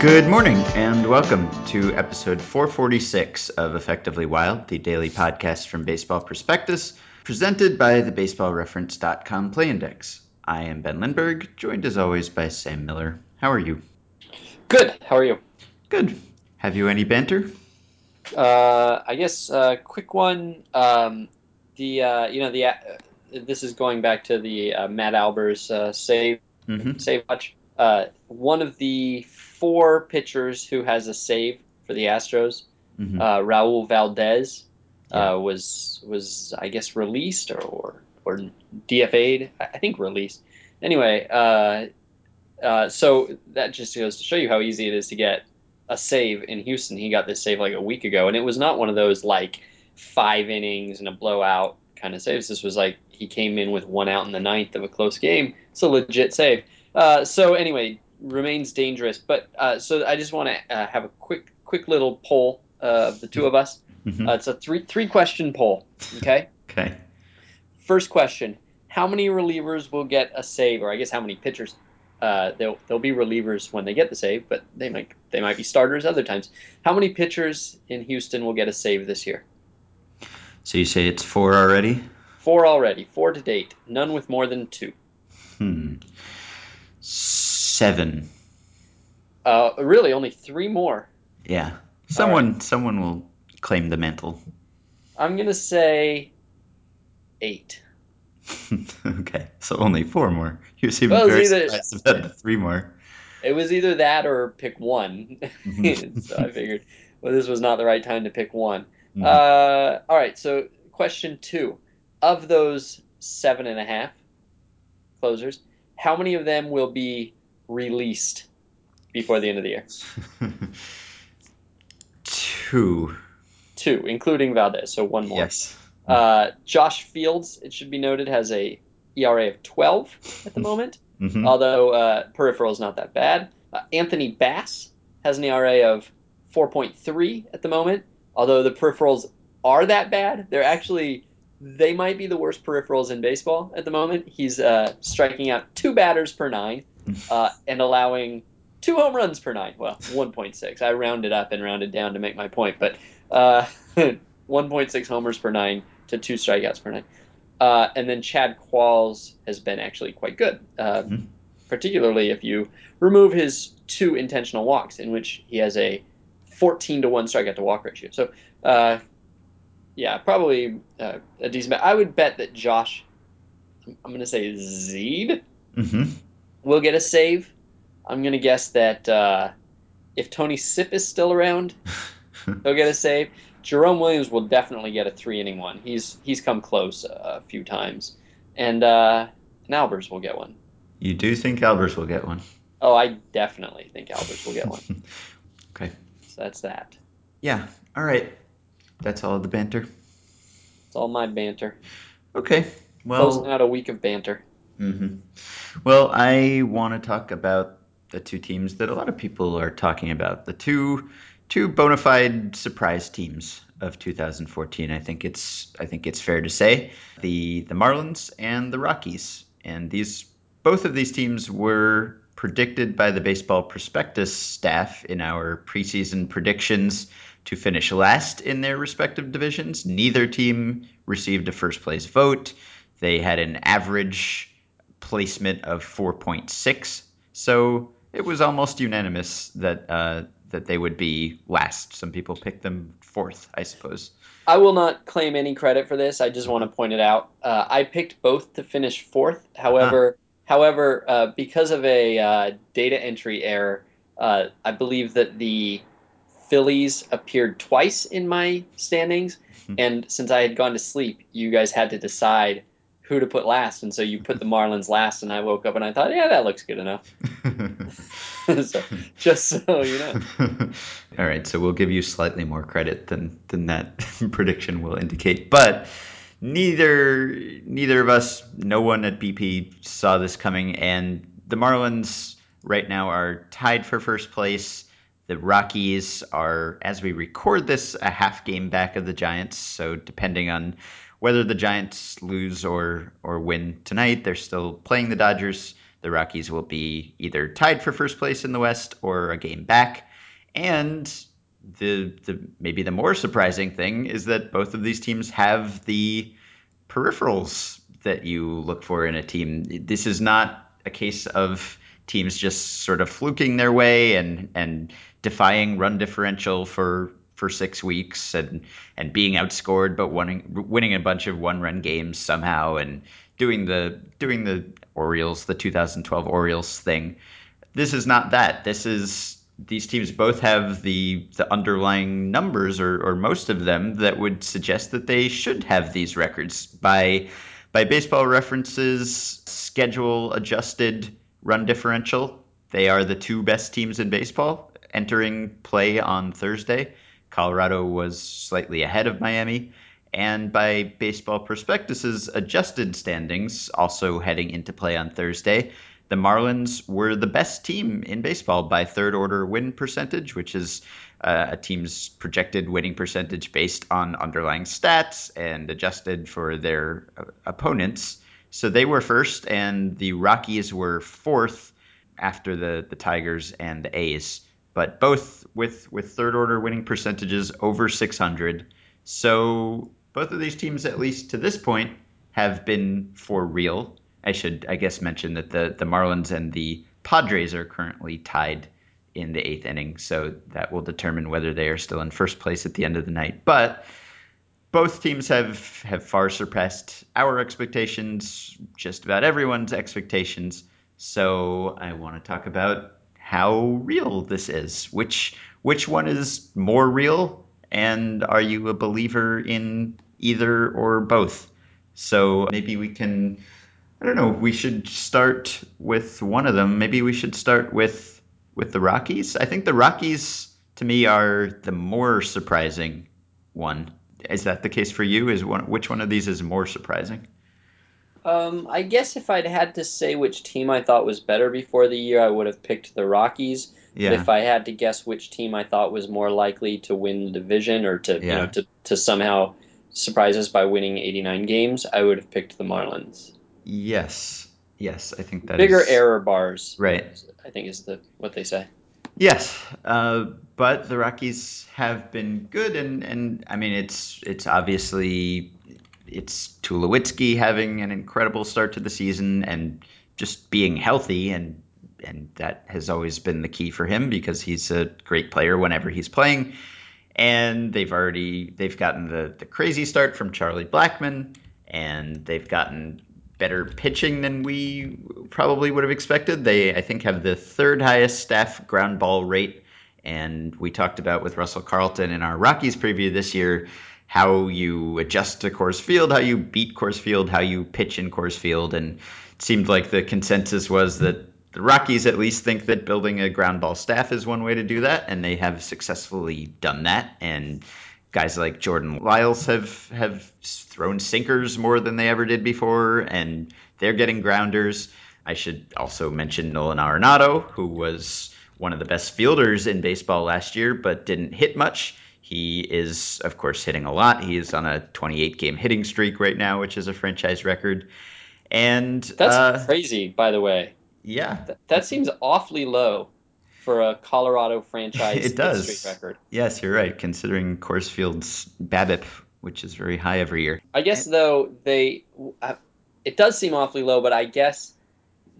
Good morning and welcome to episode 446 of Effectively Wild, the daily podcast from Baseball Prospectus, presented by the BaseballReference.com Play Index. I am Ben Lindbergh, joined as always by Sam Miller. How are you? Good. How are you? Good. Have you any banter? I guess quick one. This is going back to the Matt Albers save watch. One of the four pitchers who has a save for the Astros, Raul Valdez, was I guess released or DFA'd. I think released. Anyway, so that just goes to show you how easy it is to get a save in Houston. He got this save like a week ago, and it was not one of those like 5 innings and a blowout kind of saves. This was like he came in with 1 out in the 9th of a close game. It's a legit save. So anyway, remains dangerous. But so I just want to have a quick little poll of the two of us. It's a three question poll. Okay. Okay. First question: how many relievers will get a save, or I guess how many pitchers? They'll be relievers when they get the save, but they might be starters other times. How many pitchers in Houston will get a save this year? So you say it's 4 already? 4 already. 4 to date. None with more than 2. 7. Really, only 3 more. Yeah. Someone will claim the mantle. I'm going to say 8. Okay, so only 4 more. You seem very surprised about the 3 more. It was either that or pick 1. So I figured, well, this was not the right time to pick 1. All right, so question 2. Of those 7.5 closers, how many of them will be released before the end of the year? 2, including Valdez, so 1 more. Yes. Josh Fields, it should be noted, has a ERA of 12 at the moment, although peripheral is not that bad. Anthony Bass has an ERA of 4.3 at the moment, although the peripherals are that bad. They might be the worst peripherals in baseball at the moment. He's striking out 2 batters per 9 and allowing 2 home runs per 9. Well, 1.6. I rounded up and rounded down to make my point, but 1.6 homers per 9 to 2 strikeouts per 9. And then Chad Qualls has been actually quite good, particularly if you remove his 2 intentional walks, in which he has a 14-to-1 strikeout-to-walk ratio. So, probably a decent bet. I would bet that Josh, I'm going to say Zeed, will get a save. I'm going to guess that if Tony Sipp is still around, he'll get a save. Jerome Williams will definitely get a 3-inning one. He's come close a few times. And Albers will get one. You do think Albers will get one? Oh, I definitely think Albers will get one. Okay. So that's that. Yeah. All right. That's all the banter? It's all my banter. Okay. Well, closing out a week of banter. Well, I want to talk about the 2 teams that a lot of people are talking about. The two bona fide surprise teams of 2014. I think it's fair to say the Marlins and the Rockies, and both of these teams were predicted by the Baseball Prospectus staff in our preseason predictions to finish last in their respective divisions. Neither team received a first place vote. They had an average placement of 4.6, so it was almost unanimous that they would be last. Some people picked them 4th, I suppose. I will not claim any credit for this. I just want to point it out. I picked both to finish 4th. However, because of a data entry error, I believe that the Phillies appeared twice in my standings. And since I had gone to sleep, you guys had to decide who to put last. And so you put the Marlins last, and I woke up and I thought, yeah, that looks good enough. So, just so you know. All right, so we'll give you slightly more credit than that prediction will indicate. But neither of us, no one at BP saw this coming. And the Marlins right now are tied for first place. The Rockies are, as we record this, a half game back of the Giants. So depending on whether the Giants lose or win tonight, they're still playing the Dodgers. The Rockies will be either tied for first place in the West or a game back. And maybe the more surprising thing is that both of these teams have the peripherals that you look for in a team. This is not a case of teams just sort of fluking their way and defying run differential for 6 weeks and being outscored but winning a bunch of one-run games somehow and doing the Orioles, the 2012 Orioles thing. This is not that. This is these teams both have the underlying numbers or most of them that would suggest that they should have these records by Baseball Reference's schedule adjusted run differential. They are the two best teams in baseball entering play on Thursday. Colorado was slightly ahead of Miami. And by Baseball Prospectus's adjusted standings, also heading into play on Thursday, the Marlins were the best team in baseball by third-order win percentage, which is a team's projected winning percentage based on underlying stats and adjusted for their opponents. So they were first, and the Rockies were fourth after the Tigers and the A's, but both with third-order winning percentages over 600. So both of these teams, at least to this point, have been for real. I should, I guess, mention that the Marlins and the Padres are currently tied in the eighth inning, so that will determine whether they are still in first place at the end of the night. But both teams have far surpassed our expectations, just about everyone's expectations. So I want to talk about how real this is. Which one is more real? And are you a believer in either or both? So maybe we can, I don't know, we should start with one of them. Maybe we should start with the Rockies. I think the Rockies, to me, are the more surprising one. Is that the case for you? Which one of these is more surprising? I guess if I'd had to say which team I thought was better before the year, I would have picked the Rockies. Yeah. But if I had to guess which team I thought was more likely to win the division or to somehow surprise us by winning 89 games, I would have picked the Marlins. Yes, I think that bigger is... Bigger error bars, right? I think is what they say. Yes, but the Rockies have been good, and I mean, it's obviously... It's Tulewitzki having an incredible start to the season and just being healthy, and that has always been the key for him because he's a great player whenever he's playing. And they've gotten the crazy start from Charlie Blackmon, and they've gotten better pitching than we probably would have expected. They, I think, have the third highest staff ground ball rate, and we talked about with Russell Carlton in our Rockies preview this year how you adjust to Coors Field, how you beat Coors Field, how you pitch in Coors Field. And it seemed like the consensus was that the Rockies at least think that building a ground ball staff is one way to do that, and they have successfully done that. And guys like Jordan Lyles have thrown sinkers more than they ever did before, and they're getting grounders. I should also mention Nolan Arenado, who was one of the best fielders in baseball last year but didn't hit much. He is, of course, hitting a lot. He is on a 28-game hitting streak right now, which is a franchise record. And that's crazy, by the way. Yeah. That seems awfully low for a Colorado franchise it does. Hit streak record. Yes, you're right, considering Coors Field's BABIP, which is very high every year. I guess, though, it does seem awfully low, but I guess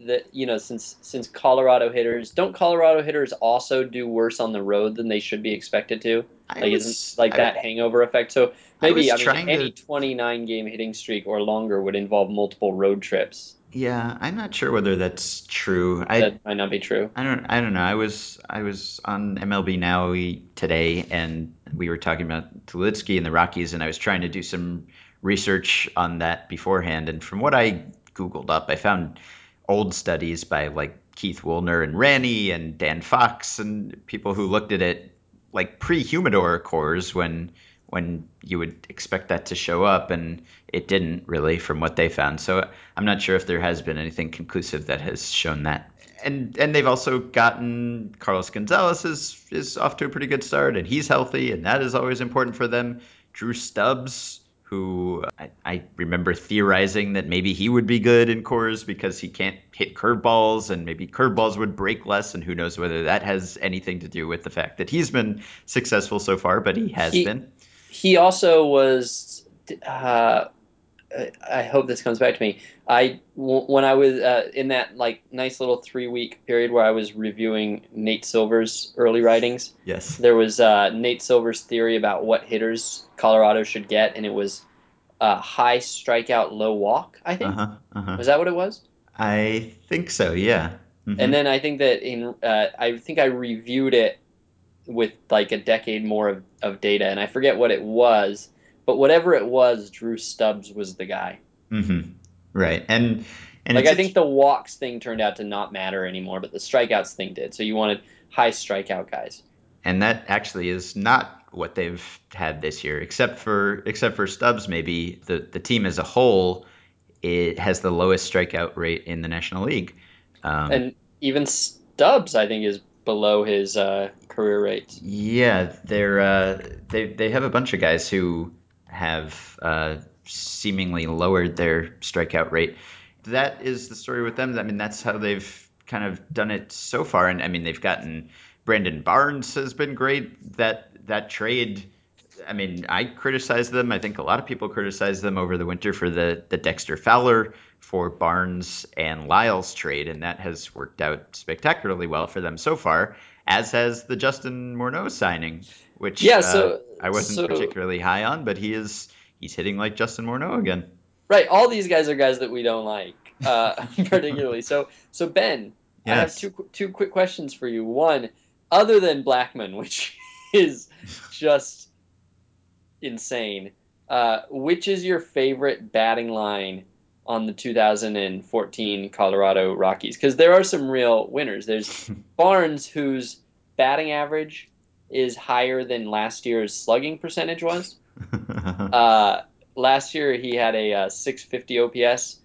that, you know, since Colorado hitters also do worse on the road than they should be expected to? Isn't that hangover effect? So maybe any 29-game hitting streak or longer would involve multiple road trips. Yeah, I'm not sure whether that's true. That might not be true. I don't know. I was on MLB Now today, and we were talking about Tulewitzki and the Rockies, and I was trying to do some research on that beforehand. And from what I Googled up, I found old studies by like Keith Woolner and Ranney and Dan Fox and people who looked at it like pre-humidor cores when you would expect that to show up, and it didn't really from what they found. So I'm not sure if there has been anything conclusive that has shown that. And they've also gotten Carlos Gonzalez is off to a pretty good start, and he's healthy, and that is always important for them. Drew Stubbs, who I remember theorizing that maybe he would be good in Coors because he can't hit curveballs, and maybe curveballs would break less, and who knows whether that has anything to do with the fact that he's been successful so far, but he has been. He also was I hope this comes back to me. When I was in that like nice little 3-week period where I was reviewing Nate Silver's early writings. Yes. There was Nate Silver's theory about what hitters Colorado should get, and it was high strikeout, low walk, I think. Was that what it was? I think so, yeah. Mm-hmm. And then I think that I think I reviewed it with like a decade more of data, and I forget what it was. But whatever it was, Drew Stubbs was the guy. Mm-hmm. Right. And like I think the walks thing turned out to not matter anymore, but the strikeouts thing did. So you wanted high strikeout guys. And that actually is not what they've had this year, except for Stubbs. Maybe the team as a whole, it has the lowest strikeout rate in the National League. And even Stubbs, I think, is below his career rates. Yeah, they have a bunch of guys who have seemingly lowered their strikeout rate. That is the story with them. I mean, that's how they've kind of done it so far. And I mean, they've gotten Brandon Barnes has been great. That trade, I mean, I criticized them. I think a lot of people criticized them over the winter for the Dexter Fowler for Barnes and Lyles trade, and that has worked out spectacularly well for them so far, as has the Justin Morneau signing, which I wasn't particularly high on, but he's hitting like Justin Morneau again. Right. All these guys are guys that we don't like particularly. So Ben, yes. I have two quick questions for you. One, other than Blackmon, which is just insane, which is your favorite batting line on the 2014 Colorado Rockies? Because there are some real winners. There's Barnes, whose batting average is higher than last year's slugging percentage was. Last year he had a 650 OPS.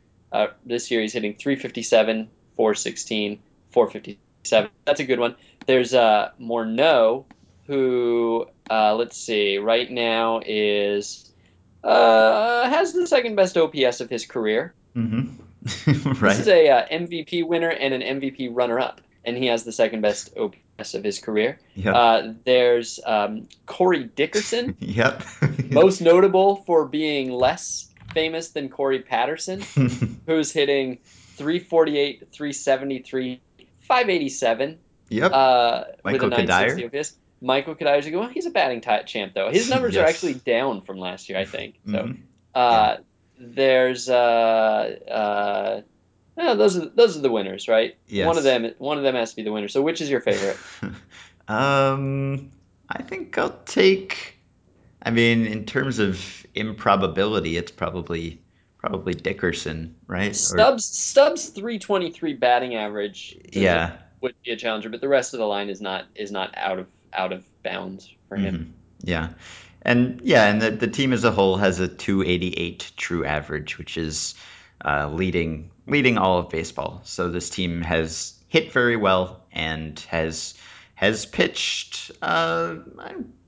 This year he's hitting 357, 416, 457. That's a good one. There's Morneau, who, let's see, right now is... has the second best OPS of his career. Mm-hmm. Right. This is a MVP winner and an MVP runner-up, and he has the second best OPS of his career. Yep. There's Corey Dickerson. Yep. Most notable for being less famous than Corey Patterson, who's hitting 348, 373, 587. Yep. Michael with a 960 OPS. Michael Kadyr's like, well, he's a batting champ, though. His numbers are actually down from last year, I think. So, mm-hmm. There's those are the winners, right? Yes. One of them has to be the winner. So, which is your favorite? I think I'll take. I mean, in terms of improbability, it's probably Dickerson, right? Stubbs' 323 batting average. Yeah. Would be a challenger, but the rest of the line is not out of bounds for him. Mm-hmm. And the team as a whole has a 288 true average, which is leading all of baseball. So this team has hit very well and has pitched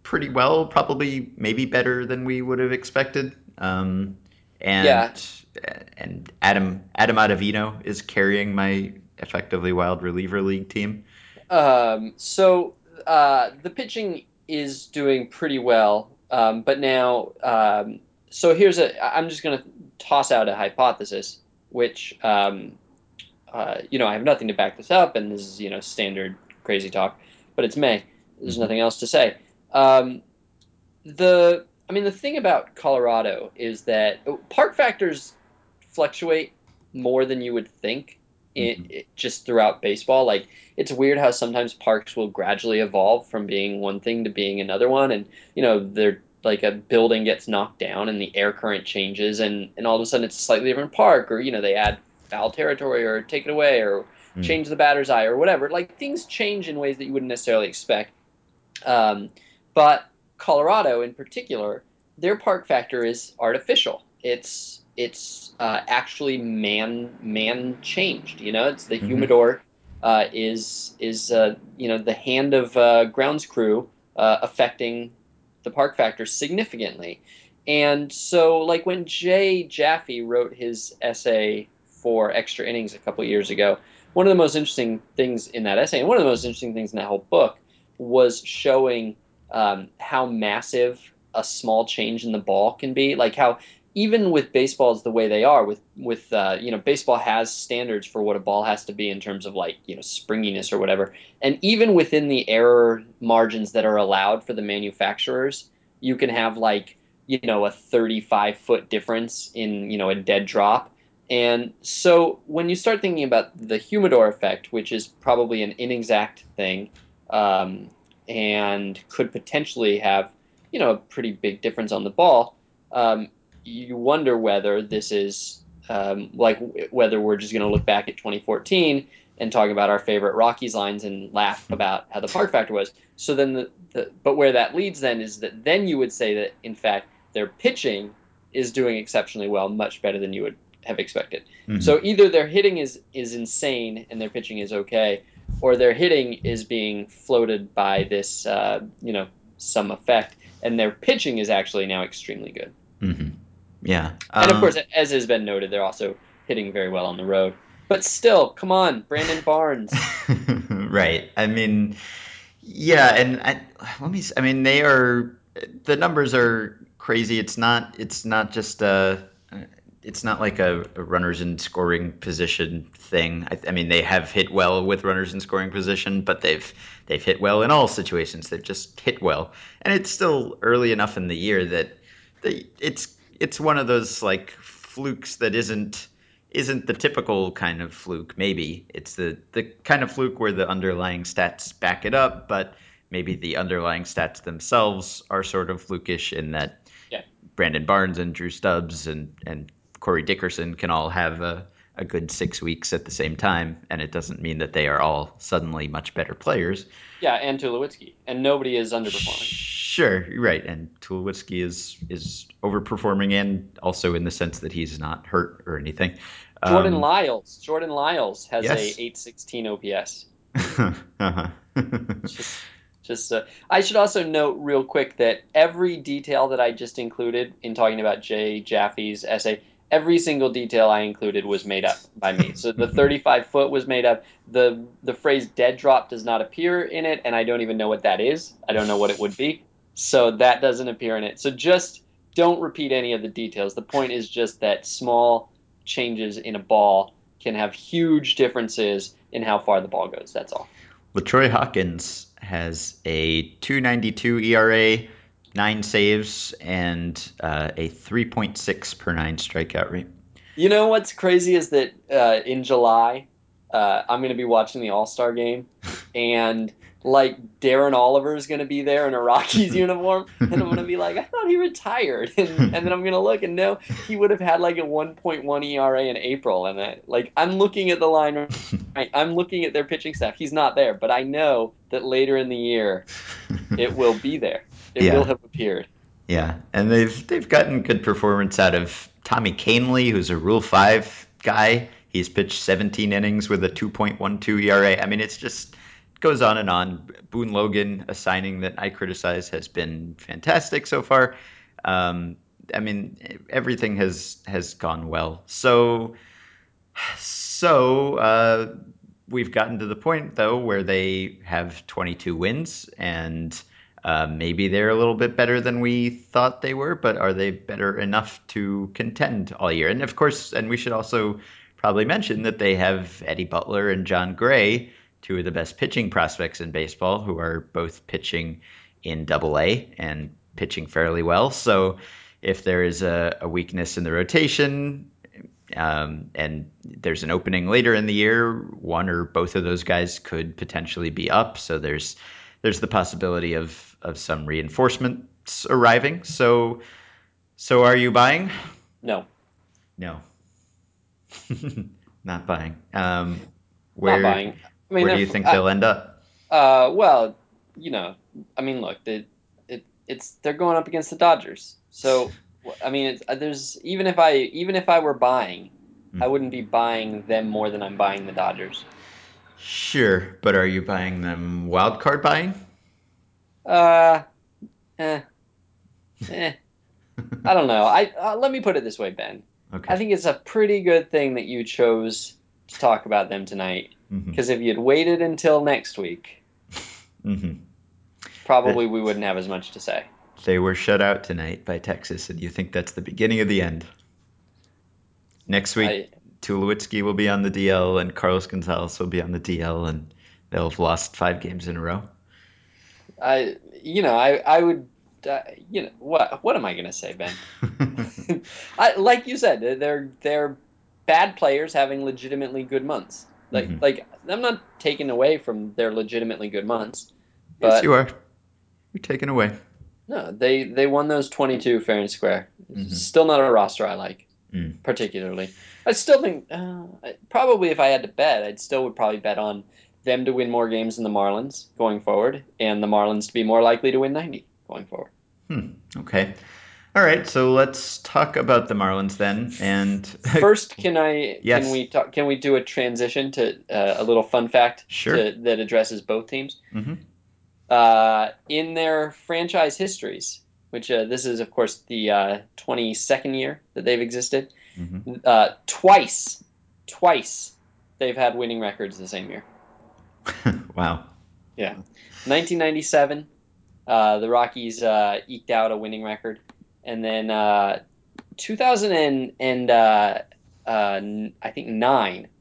pretty well, probably maybe better than we would have expected. And Adam Ottavino is carrying my Effectively Wild reliever league team. The pitching is doing pretty well, but now I'm just going to toss out a hypothesis, which I have nothing to back this up, and this is standard crazy talk, but it's May. There's nothing else to say. The thing about Colorado is that park factors fluctuate more than you would think. It just throughout baseball, like it's weird how sometimes parks will gradually evolve from being one thing to being another one, and they're like a building gets knocked down and the air current changes, and all of a sudden it's a slightly different park, or they add foul territory or take it away or change the batter's eye or whatever. Like things change in ways that you wouldn't necessarily expect. But Colorado in particular, their park factor is artificial. It's actually man changed. It's the humidor is the hand of grounds crew affecting the park factor significantly, And so, like, when Jay Jaffe wrote his essay for Extra Innings a couple years ago, one of the most interesting things in that essay, and one of the most interesting things in that whole book, was showing how massive a small change in the ball can be. Like how even with baseballs the way they are, with you know, baseball has standards for what a ball has to be in terms of, like, you know, springiness or whatever. And even within the error margins that are allowed for the manufacturers, you can have, like, you know, a 35-foot difference in, you know, a dead drop. And so when you start thinking about the humidor effect, which is probably an inexact thing, and could potentially have, you know, a pretty big difference on the ball, you wonder whether this is, whether we're just going to look back at 2014 and talk about our favorite Rockies lines and laugh about how the park factor was. So then but where that leads then is that then you would say that, in fact, their pitching is doing exceptionally well, much better than you would have expected. Mm-hmm. So either their hitting is insane and their pitching is okay, or their hitting is being floated by this, some effect, and their pitching is actually now extremely good. Mm-hmm. Yeah. And of course, as has been noted, they're also hitting very well on the road. But still, come on, Brandon Barnes. Right. I mean, yeah, and they are, the numbers are crazy. It's not like a runners in scoring position thing. I mean, they have hit well with runners in scoring position, but they've hit well in all situations. They've just hit well, and it's still early enough in the year that it's one of those, like, flukes that isn't the typical kind of fluke. Maybe it's the kind of fluke where the underlying stats back it up, but maybe the underlying stats themselves are sort of flukish in that Brandon Barnes and Drew Stubbs and Corey Dickerson can all have a good 6 weeks at the same time, and it doesn't mean that they are all suddenly much better players. Yeah, and Tulewitzki. And nobody is underperforming. Sure, right. And Tulewitzki is overperforming, and also in the sense that he's not hurt or anything. Jordan Lyles has a 816 OPS. Uh-huh. I should also note real quick that every detail that I just included in talking about Jay Jaffe's essay, every single detail I included was made up by me. So the 35-foot was made up. The phrase dead drop does not appear in it, and I don't even know what that is. I don't know what it would be. So that doesn't appear in it. So just don't repeat any of the details. The point is just that small changes in a ball can have huge differences in how far the ball goes. That's all. LaTroy Hawkins has a 2.92 ERA, 9 saves, and a 3.6 per 9 strikeout rate. You know what's crazy is that in July, I'm going to be watching the All-Star game, and, like, Darren Oliver is going to be there in a Rockies uniform, and I'm going to be like, I thought he retired. And then I'm going to look, and no, he would have had, like, a 1.1 ERA in April. And I'm looking at the line, right? I'm looking at their pitching staff. He's not there, but I know that later in the year it will be there. It will have appeared. Yeah, and they've gotten good performance out of Tommy Kahnle, who's a Rule 5 guy. He's pitched 17 innings with a 2.12 ERA. I mean, it's just... goes on and on. Boone Logan, a signing that I criticize, has been fantastic so far. Everything has gone well. So we've gotten to the point, though, where they have 22 wins, and maybe they're a little bit better than we thought they were, but are they better enough to contend all year? And of course, and we should also probably mention that they have Eddie Butler and John Gray, two of the best pitching prospects in baseball, who are both pitching in Double-A and pitching fairly well. So if there is a weakness in the rotation and there's an opening later in the year, one or both of those guys could potentially be up. So there's the possibility of some reinforcements arriving. So are you buying? No. Not buying. Not buying. I mean, where do you think they'll end up? Look, they're going up against the Dodgers. So, I mean, even if I were buying, I wouldn't be buying them more than I'm buying the Dodgers. Sure, but are you buying them wild card buying? I don't know. Let me put it this way, Ben. Okay. I think it's a pretty good thing that you chose to talk about them tonight, because if you'd waited until next week, probably we wouldn't have as much to say. They were shut out tonight by Texas, and you think that's the beginning of the end. Next week, Tulewitzki will be on the DL, and Carlos Gonzalez will be on the DL, and they'll have lost 5 games in a row. What am I going to say, Ben? Like you said, they're bad players having legitimately good months. Like I'm not taking away from their legitimately good months. But yes, you are. You're taking away. No, they won those 22 fair and square. Still not a roster I like, particularly. I still think probably if I had to bet, I'd probably bet on them to win more games than the Marlins going forward, and the Marlins to be more likely to win 90 going forward. Okay. All right, so let's talk about the Marlins then. And first, can we do a transition to a little fun fact that addresses both teams? In their franchise histories, which this is, of course, the 22nd year that they've existed, twice they've had winning records the same year. Wow. Yeah. 1997, the Rockies eked out a winning record. And then 2009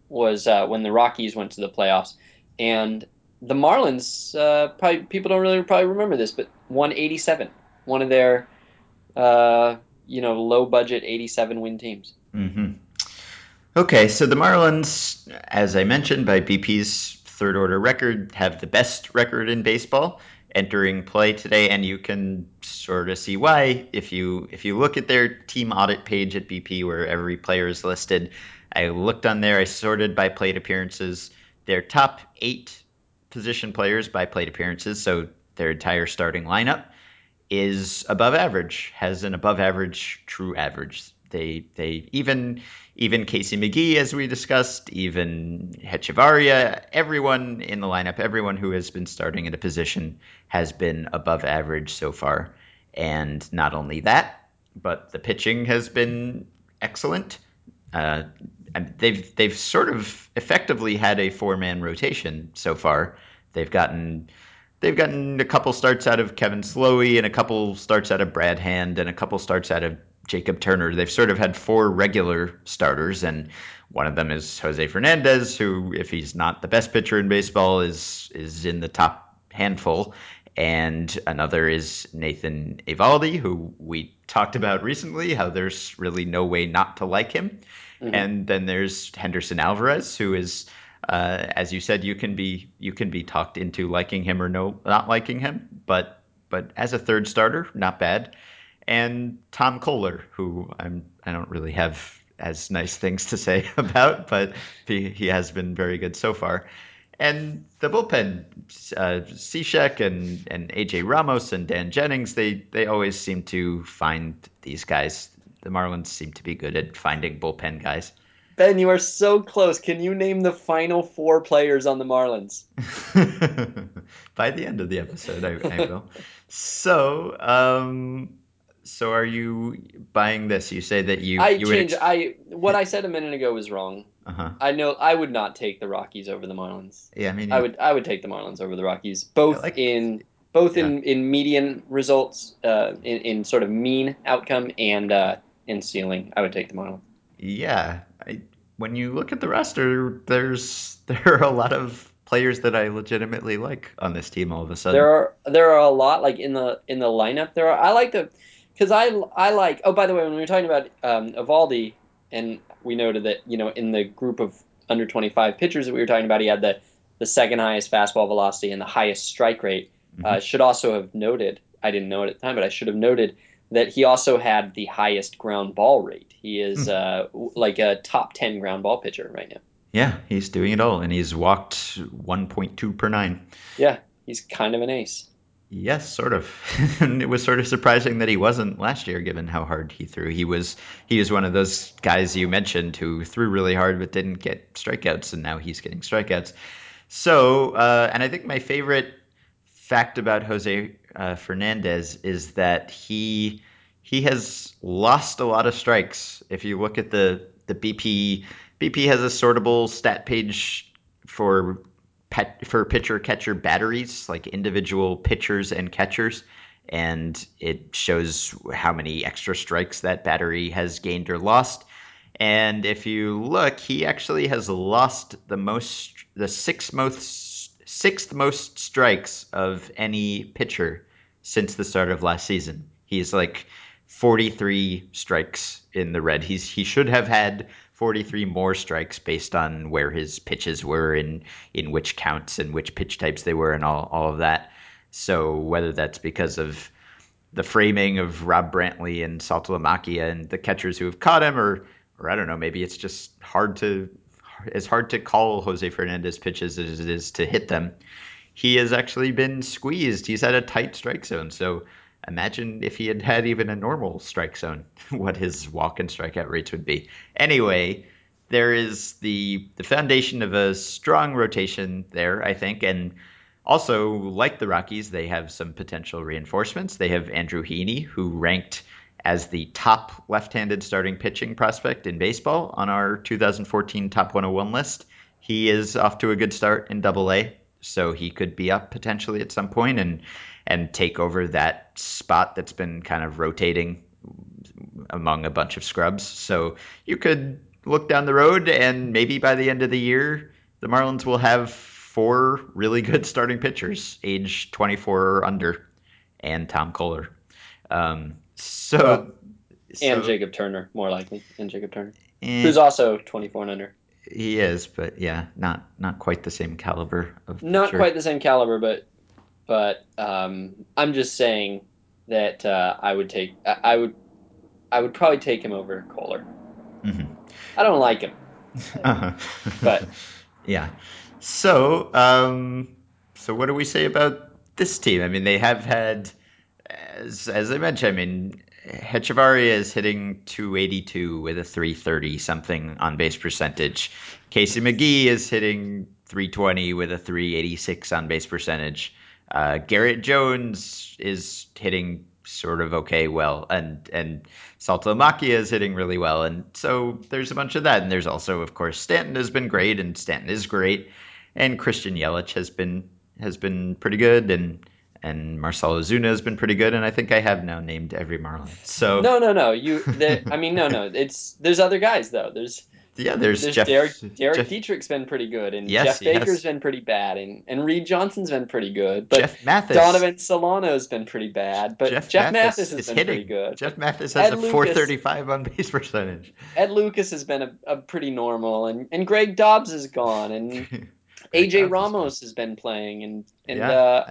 was when the Rockies went to the playoffs. And the Marlins, people don't really remember this, but won 87, one of their low-budget 87-win teams. Okay, so the Marlins, as I mentioned, by BP's third-order record, have the best record in baseball entering play today, and you can sort of see why if you look at their team audit page at BP where every player is listed. I looked on there. I sorted by plate appearances. Their top 8 position players by plate appearances, so their entire starting lineup, is above average, has an above average true average. They even Casey McGee, as we discussed, even Hechavarría, everyone in the lineup, everyone who has been starting at a position has been above average so far. And not only that, but the pitching has been excellent. They've sort of effectively had a 4-man rotation so far. They've gotten a couple starts out of Kevin Slowey and a couple starts out of Brad Hand and a couple starts out of Jacob Turner. They've sort of had 4 regular starters, and one of them is Jose Fernandez, who, if he's not the best pitcher in baseball, is in the top handful. And another is Nathan Eovaldi, who we talked about recently, how there's really no way not to like him. And then there's Henderson Alvarez, who is, as you said, you can be talked into liking him or not liking him, but as a third starter, not bad. And Tom Kohler, who I don't really have as nice things to say about, but he has been very good so far. And the bullpen, Cishek and AJ Ramos and Dan Jennings, they always seem to find these guys. The Marlins seem to be good at finding bullpen guys. Ben, you are so close. Can you name the final 4 players on the Marlins? By the end of the episode, I will. So, So are you buying this? You say that what I said a minute ago was wrong. I know I would not take the Rockies over the Marlins. Yeah, I mean, I would take the Marlins over the Rockies, both in median results, in sort of mean outcome, and in ceiling. I would take the Marlins. Yeah, when you look at the roster, there are a lot of players that I legitimately like on this team. All of a sudden, there are a lot, like in the lineup. Oh, by the way, when we were talking about Eovaldi, and we noted that, in the group of under 25 pitchers that we were talking about, he had the second highest fastball velocity and the highest strike rate. Should also have noted, I didn't know it at the time, but I should have noted that he also had the highest ground ball rate. He is like a top 10 ground ball pitcher right now. Yeah, he's doing it all, and he's walked 1.2 per 9. Yeah, he's kind of an ace. Yes, sort of. And it was sort of surprising that he wasn't last year, given how hard he threw. He was one of those guys you mentioned who threw really hard but didn't get strikeouts, and now he's getting strikeouts. So, and I think my favorite fact about Jose Fernandez is that he he has lost a lot of strikes. If you look at the BP has a sortable stat page for pitcher catcher batteries, like individual pitchers and catchers, and it shows how many extra strikes that battery has gained or lost. And if you look, he actually has lost the sixth most strikes of any pitcher since the start of last season. He's like 43 strikes in the red. He should have had 43 more strikes based on where his pitches were and in which counts and which pitch types they were and all of that. So whether that's because of the framing of Rob Brantley and Saltalamacchia and the catchers who have caught him, or I don't know, maybe it's just hard to call Jose Fernandez pitches as it is to hit them. He has actually been squeezed. He's had a tight strike zone. So imagine if he had had even a normal strike zone, what his walk and strikeout rates would be. Anyway, there is the foundation of a strong rotation there, I think. And also, like the Rockies, they have some potential reinforcements. They have Andrew Heaney, who ranked as the top left-handed starting pitching prospect in baseball on our 2014 Top 101 list. He is off to a good start in Double-A, so he could be up potentially at some point and take over that spot that's been kind of rotating among a bunch of scrubs. So you could look down the road, and maybe by the end of the year, the Marlins will have 4 really good starting pitchers, age 24 or under, and Tom Kohler. Jacob Turner, more likely, who's also 24 and under. He is, but yeah, not quite the same caliber of but I'm just saying that I would probably take him over Kohler. Mm-hmm. I don't like him, uh-huh. But yeah. So, so what do we say about this team? I mean, they have had, as I mentioned, I mean, Hechavarría is hitting .282 with a .330 something on base percentage. Casey McGee is hitting .320 with a .386 on base percentage. Garrett Jones is hitting sort of okay well, and Saltalamacchia is hitting really well. And so there's a bunch of that. And there's also, of course, Stanton has been great, and Stanton is great. And Christian Yelich has been pretty good, and Marcell Ozuna has been pretty good, and I think I have now named every Marlin. So no, there's other guys though. There's Derek Dietrich's been pretty good, and Jeff Baker's been pretty bad, and Reed Johnson's been pretty good, but Jeff Mathis, Donovan Solano's been pretty bad, but Jeff Mathis has been hitting pretty good. Jeff Mathis has a 435 on base percentage. Ed Lucas has been a pretty normal, and Greg Dobbs is gone, and. AJ Ramos has been playing, and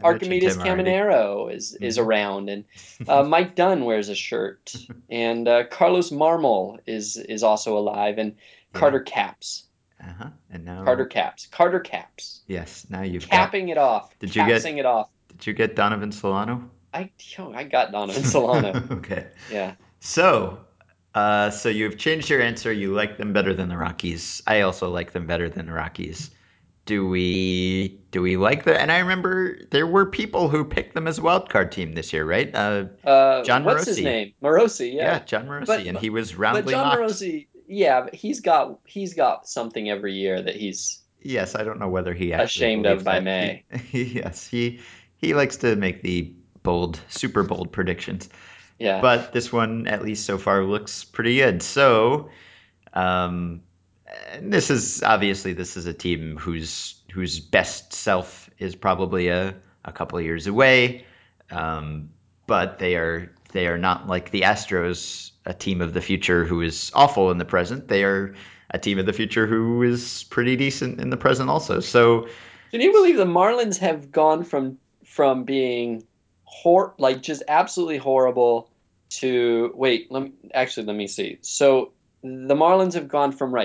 Archimedes Caminero is around, and Mike Dunn wears a shirt, and Carlos Marmol is also alive, and Carter Capps. Uh-huh. And now Carter Capps. Yes, now you've capping got... it off. Did you get Donovan Solano? I got Donovan Solano. Okay. Yeah. So you've changed your answer. You like them better than the Rockies. I also like them better than the Rockies. Do we like that? And I remember there were people who picked them as a wild card team this year, right? John Morosi. What's his name? Morosi, yeah. Yeah, John Morosi, and he was roundly but John mocked. Morosi, yeah, but he's got something every year that he's I don't know whether he actually ashamed of by May. He likes to make the super bold predictions. Yeah, but this one at least so far looks pretty good. So, and this is a team whose best self is probably a couple of years away, but they are not like the Astros, a team of the future who is awful in the present. They are a team of the future who is pretty decent in the present also. So, can you believe the Marlins have gone from being just absolutely horrible to let me see. So. The Marlins have gone from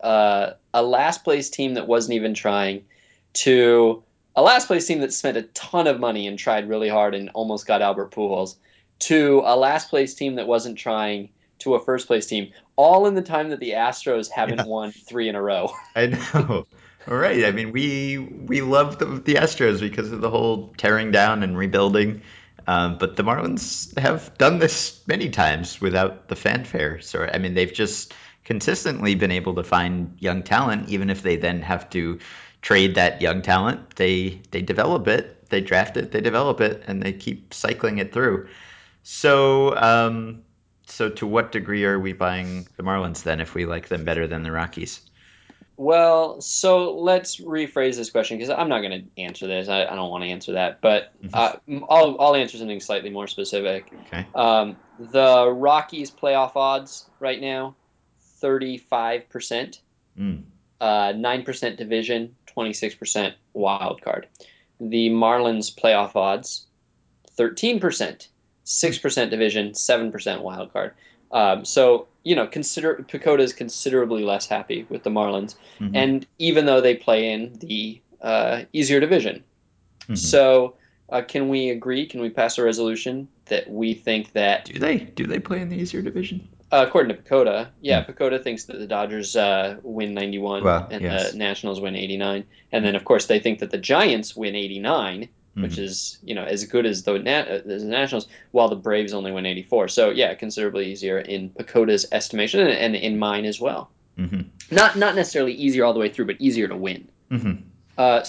a last-place team that wasn't even trying to a last-place team that spent a ton of money and tried really hard and almost got Albert Pujols to a last-place team that wasn't trying to a first-place team, all in the time that the Astros haven't won 3 in a row. I know. All right. I mean, we love the Astros because of the whole tearing down and rebuilding. But the Marlins have done this many times without the fanfare. So, I mean, they've just consistently been able to find young talent, even if they then have to trade that young talent. They develop it, they draft it, they develop it, and they keep cycling it through. So, so to what degree are we buying the Marlins then if we like them better than the Rockies? Well, so let's rephrase this question because I'm not going to answer this. I don't want to answer that, but I'll answer something slightly more specific. Okay. The Rockies' playoff odds right now, 35%, 9% division, 26% wild card. The Marlins' playoff odds, 13%, 6% division, 7% wild card. So, you know, Pecota is considerably less happy with the Marlins, and even though they play in the easier division. So, can we agree? Can we pass a resolution that we think that do they play in the easier division? According to Pecota, yeah, Pecota thinks that the Dodgers win 91 and the Nationals win 89, and then of course they think that the Giants win 89. Which is, you know, as good as the Nationals, while the Braves only win 84. So, yeah, considerably easier in Pecota's estimation and in mine as well. Not necessarily easier all the way through, but easier to win. I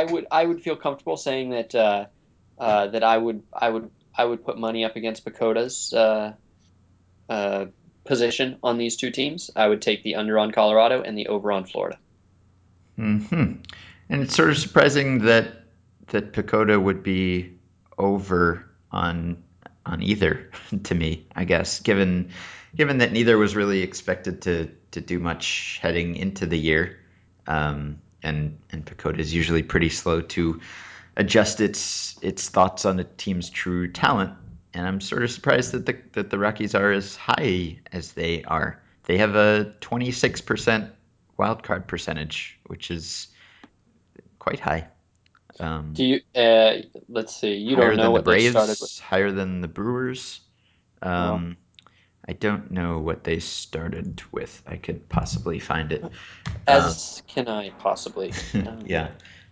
would feel comfortable saying that that I would put money up against Pecota's position on these two teams. I would take the under on Colorado and the over on Florida. And it's sort of surprising that Pecota would be over on either to me, I guess, given that neither was really expected to do much heading into the year, and Pecota is usually pretty slow to adjust its thoughts on the team's true talent, and I'm sort of surprised that the Rockies are as high as they are. They have a 26% wild card percentage, which is quite high. Do you? Let's see. You don't know what the Braves started with. Higher than the Brewers. I don't know what they started with. I could possibly find it. As can I possibly? Yeah,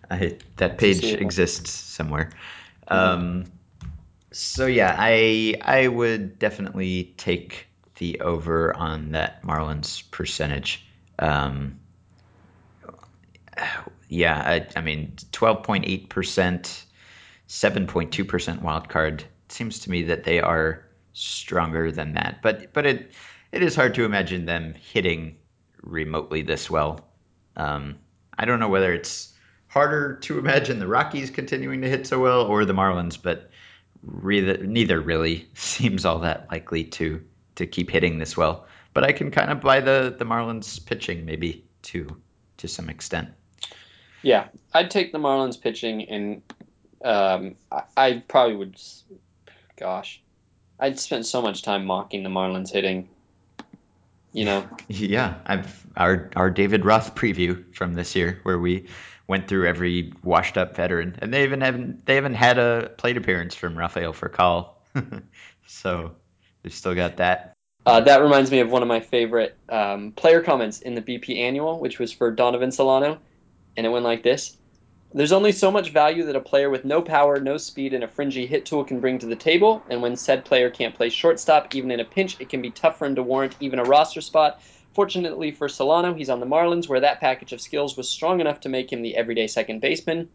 that page exists somewhere. So yeah, I would definitely take the over on that Marlins percentage. Yeah, I mean, 12.8%, 7.2% wild card. It seems to me that they are stronger than that. But it is hard to imagine them hitting remotely this well. I don't know whether it's harder to imagine the Rockies continuing to hit so well or the Marlins, but neither really seems all that likely to keep hitting this well. But I can kind of buy the Marlins pitching maybe to some extent. Yeah, I'd take the Marlins pitching, and I probably would. Gosh, I'd spent so much time mocking the Marlins hitting. You know. Yeah, I've our David Roth preview from this year where we went through every washed up veteran, and they haven't had a plate appearance from Rafael Furcal, so they've still got that. That reminds me of one of my favorite player comments in the BP annual, which was for Donovan Solano. And it went like this. There's only so much value that a player with no power, no speed, and a fringy hit tool can bring to the table. And when said player can't play shortstop, even in a pinch, it can be tough for him to warrant even a roster spot. Fortunately for Solano, he's on the Marlins, where that package of skills was strong enough to make him the everyday second baseman.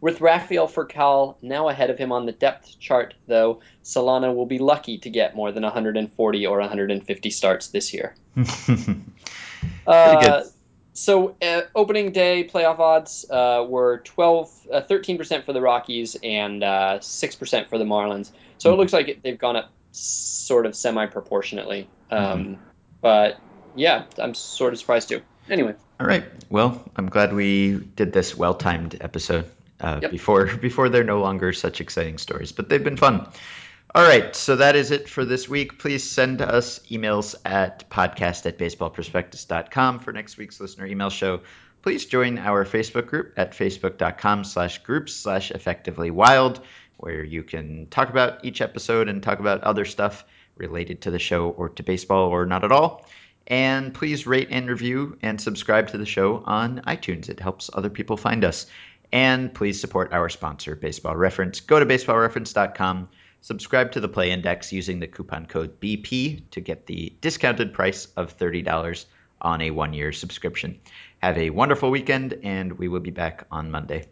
With Rafael Furcal now ahead of him on the depth chart, though, Solano will be lucky to get more than 140 or 150 starts this year. Pretty good. So opening day playoff odds were 13% for the Rockies and 6% for the Marlins. So it looks like they've gone up sort of semi-proportionately. But, yeah, I'm sort of surprised too. Anyway. All right. Well, I'm glad we did this well-timed episode before they're no longer such exciting stories. But they've been fun. All right, so that is it for this week. Please send us emails at podcast@baseballprospectus.com for next week's listener email show. Please join our Facebook group at facebook.com/groups/effectivelywild, where you can talk about each episode and talk about other stuff related to the show or to baseball or not at all. And please rate and review and subscribe to the show on iTunes. It helps other people find us. And please support our sponsor, Baseball Reference. Go to BaseballReference.com, subscribe to the Play Index using the coupon code BP to get the discounted price of $30 on a one-year subscription. Have a wonderful weekend, and we will be back on Monday.